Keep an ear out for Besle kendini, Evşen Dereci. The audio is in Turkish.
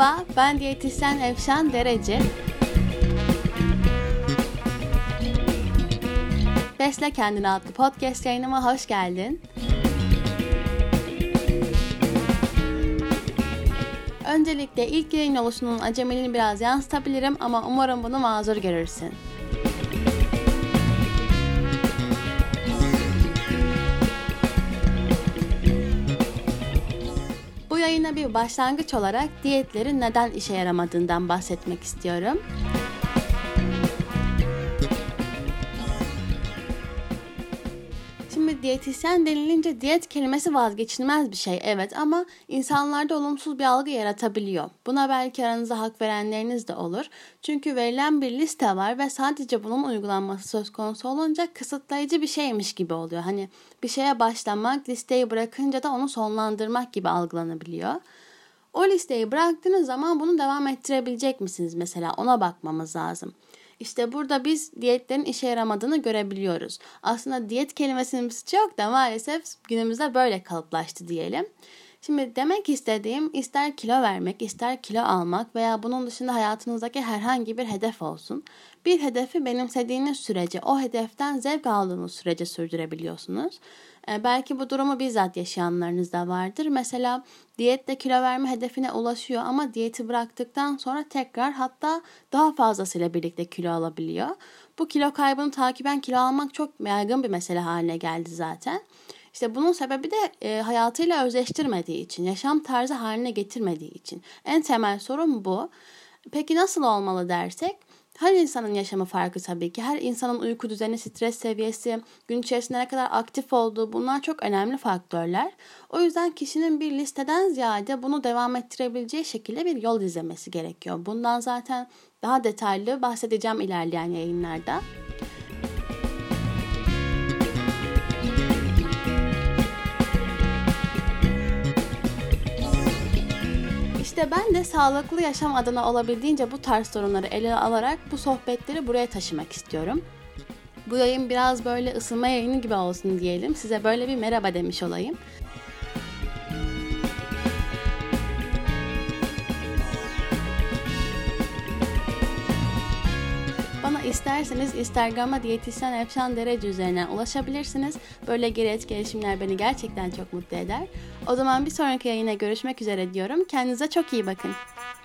Merhaba, ben diyetisyen Evşen Dereci. Besle Kendini adlı podcast yayınıma hoş geldin. Öncelikle ilk yayın oluşunun acemiliğini biraz yansıtabilirim ama umarım bunu mazur görürsün. Bu yayına bir başlangıç olarak diyetlerin neden işe yaramadığından bahsetmek istiyorum. Şimdi diyetisyen denilince diyet kelimesi vazgeçilmez bir şey, evet, ama insanlarda olumsuz bir algı yaratabiliyor. Buna belki aranızda hak verenleriniz de olur. Çünkü verilen bir liste var ve sadece bunun uygulanması söz konusu olunca kısıtlayıcı bir şeymiş gibi oluyor. Hani bir şeye başlamak, listeyi bırakınca da onu sonlandırmak gibi algılanabiliyor. O listeyi bıraktığınız zaman bunu devam ettirebilecek misiniz mesela, ona bakmamız lazım. İşte burada biz diyetlerin işe yaramadığını görebiliyoruz. Aslında diyet kelimesinin bir suçu yok da maalesef günümüzde böyle kalıplaştı diyelim. Şimdi demek istediğim, ister kilo vermek, ister kilo almak veya bunun dışında hayatınızdaki herhangi bir hedef olsun. Bir hedefi benimsediğiniz sürece, o hedeften zevk aldığınız sürece sürdürebiliyorsunuz. Belki bu durumu bizzat yaşayanlarınız da vardır. Mesela diyetle kilo verme hedefine ulaşıyor ama diyeti bıraktıktan sonra tekrar, hatta daha fazlasıyla birlikte kilo alabiliyor. Bu kilo kaybını takiben kilo almak çok yaygın bir mesele haline geldi zaten. İşte bunun sebebi de hayatıyla özleştirmediği için, yaşam tarzı haline getirmediği için. En temel sorun bu. Peki nasıl olmalı dersek? Her insanın yaşamı farklı tabii ki. Her insanın uyku düzeni, stres seviyesi, gün içerisinde ne kadar aktif olduğu, bunlar çok önemli faktörler. O yüzden kişinin bir listeden ziyade bunu devam ettirebileceği şekilde bir yol izlemesi gerekiyor. Bundan zaten daha detaylı bahsedeceğim ilerleyen yayınlarda. İşte ben de sağlıklı yaşam adına olabildiğince bu tarz sorunları ele alarak bu sohbetleri buraya taşımak istiyorum. Bu yayın biraz böyle ısınma yayını gibi olsun diyelim. Size böyle bir merhaba demiş olayım. Bana isterseniz Instagram'a diyetisyen Evşen Dereci üzerinden ulaşabilirsiniz. Böyle geri etkileşimler beni gerçekten çok mutlu eder. O zaman bir sonraki yayına görüşmek üzere diyorum. Kendinize çok iyi bakın.